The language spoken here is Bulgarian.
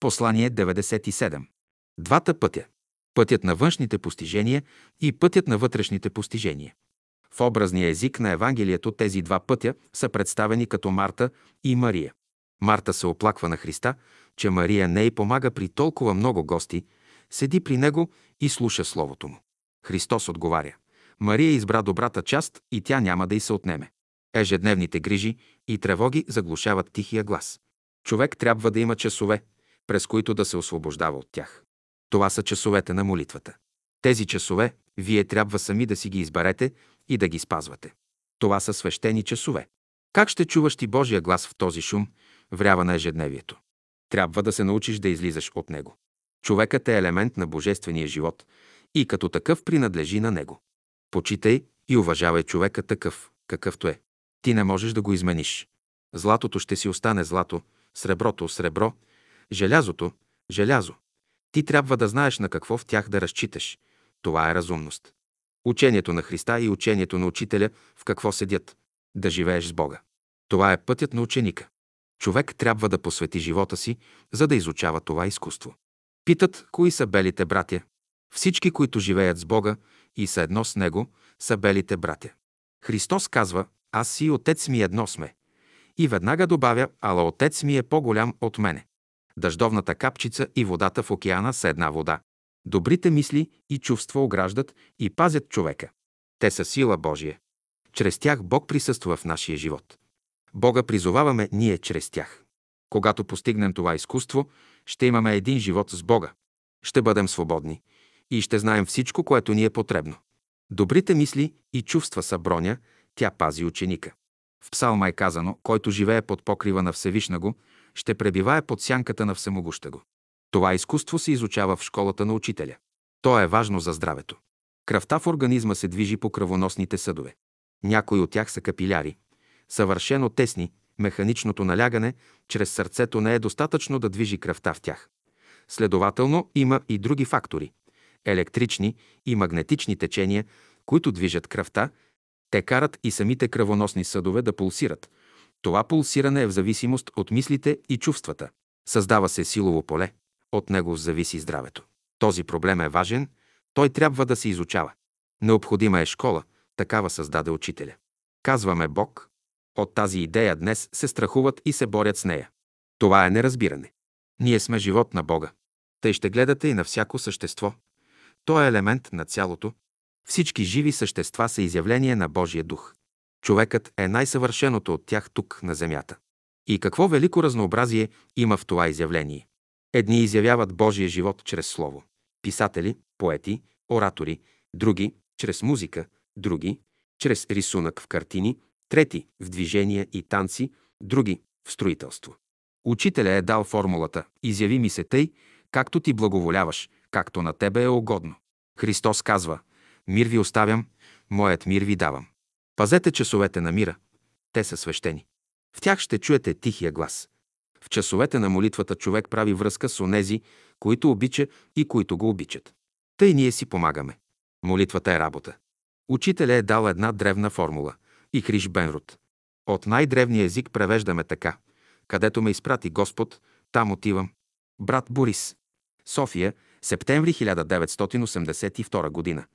Послание 97. Двата пътя. Пътят на външните постижения и пътят на вътрешните постижения. В образния език на Евангелието тези два пътя са представени като Марта и Мария. Марта се оплаква на Христа, че Мария не й помага при толкова много гости, седи при него и слуша словото му. Христос отговаря: Мария избра добрата част и тя няма да й се отнеме. Ежедневните грижи и тревоги заглушават тихия глас. Човек трябва да има часове, през които да се освобождава от тях. Това са часовете на молитвата. Тези часове вие трябва сами да си ги изберете и да ги спазвате. Това са свещени часове. Как ще чуваш ти Божия глас в този шум, врява на ежедневието? Трябва да се научиш да излизаш от него. Човекът е елемент на божествения живот и като такъв принадлежи на него. Почитай и уважавай човека такъв, какъвто е. Ти не можеш да го измениш. Златото ще си остане злато, среброто – сребро, желязото – желязо. Ти трябва да знаеш на какво в тях да разчиташ. Това е разумност. Учението на Христа и учението на учителя в какво седят? Да живееш с Бога. Това е пътят на ученика. Човек трябва да посвети живота си, за да изучава това изкуство. Питат, кои са белите братя? Всички, които живеят с Бога и са едно с Него, са белите братя. Христос казва: аз и Отец ми едно сме. И веднага добавя: ала Отец ми е по-голям от мене. Дъждовната капчица и водата в океана са една вода. Добрите мисли и чувства ограждат и пазят човека. Те са сила Божия. Чрез тях Бог присъства в нашия живот. Бога призоваваме ние чрез тях. Когато постигнем това изкуство, ще имаме един живот с Бога. Ще бъдем свободни и ще знаем всичко, което ни е потребно. Добрите мисли и чувства са броня, тя пази ученика. В Псалма е казано: който живее под покрива на Всевишнего, ще пребивае под сянката на Всемогущего. Това изкуство се изучава в школата на учителя. То е важно за здравето. Кръвта в организма се движи по кръвоносните съдове. Някои от тях са капиляри, съвършено тесни. Механичното налягане чрез сърцето не е достатъчно да движи кръвта в тях. Следователно има и други фактори – електрични и магнетични течения, които движат кръвта. Те карат и самите кръвоносни съдове да пулсират. Това пулсиране е в зависимост от мислите и чувствата. Създава се силово поле. От него зависи здравето. Този проблем е важен, той трябва да се изучава. Необходима е школа, такава създаде учителя. Казваме Бог. От тази идея днес се страхуват и се борят с нея. Това е неразбиране. Ние сме живот на Бога. Тъй ще гледате и на всяко същество. Той е елемент на цялото. Всички живи същества са изявление на Божия дух. Човекът е най-съвършеното от тях тук на земята. И какво велико разнообразие има в това изявление. Едни изявяват Божия живот чрез слово. Писатели, поети, оратори, други – чрез музика, други – чрез рисунък в картини, трети – в движения и танци, други – в строителство. Учителя е дал формулата: изяви ми се тъй, както ти благоволяваш, както на тебе е угодно. Христос казва: мир ви оставям, моят мир ви давам. Пазете часовете на мира, те са свещени. В тях ще чуете тихия глас. В часовете на молитвата човек прави връзка с онези, които обича и които го обичат. Тъй ние си помагаме. Молитвата е работа. Учителя е дал една древна формула – Ихриш Бенрут. От най-древния език превеждаме така: където ме изпрати Господ, там отивам. Брат Борис. София, септември 1982 година.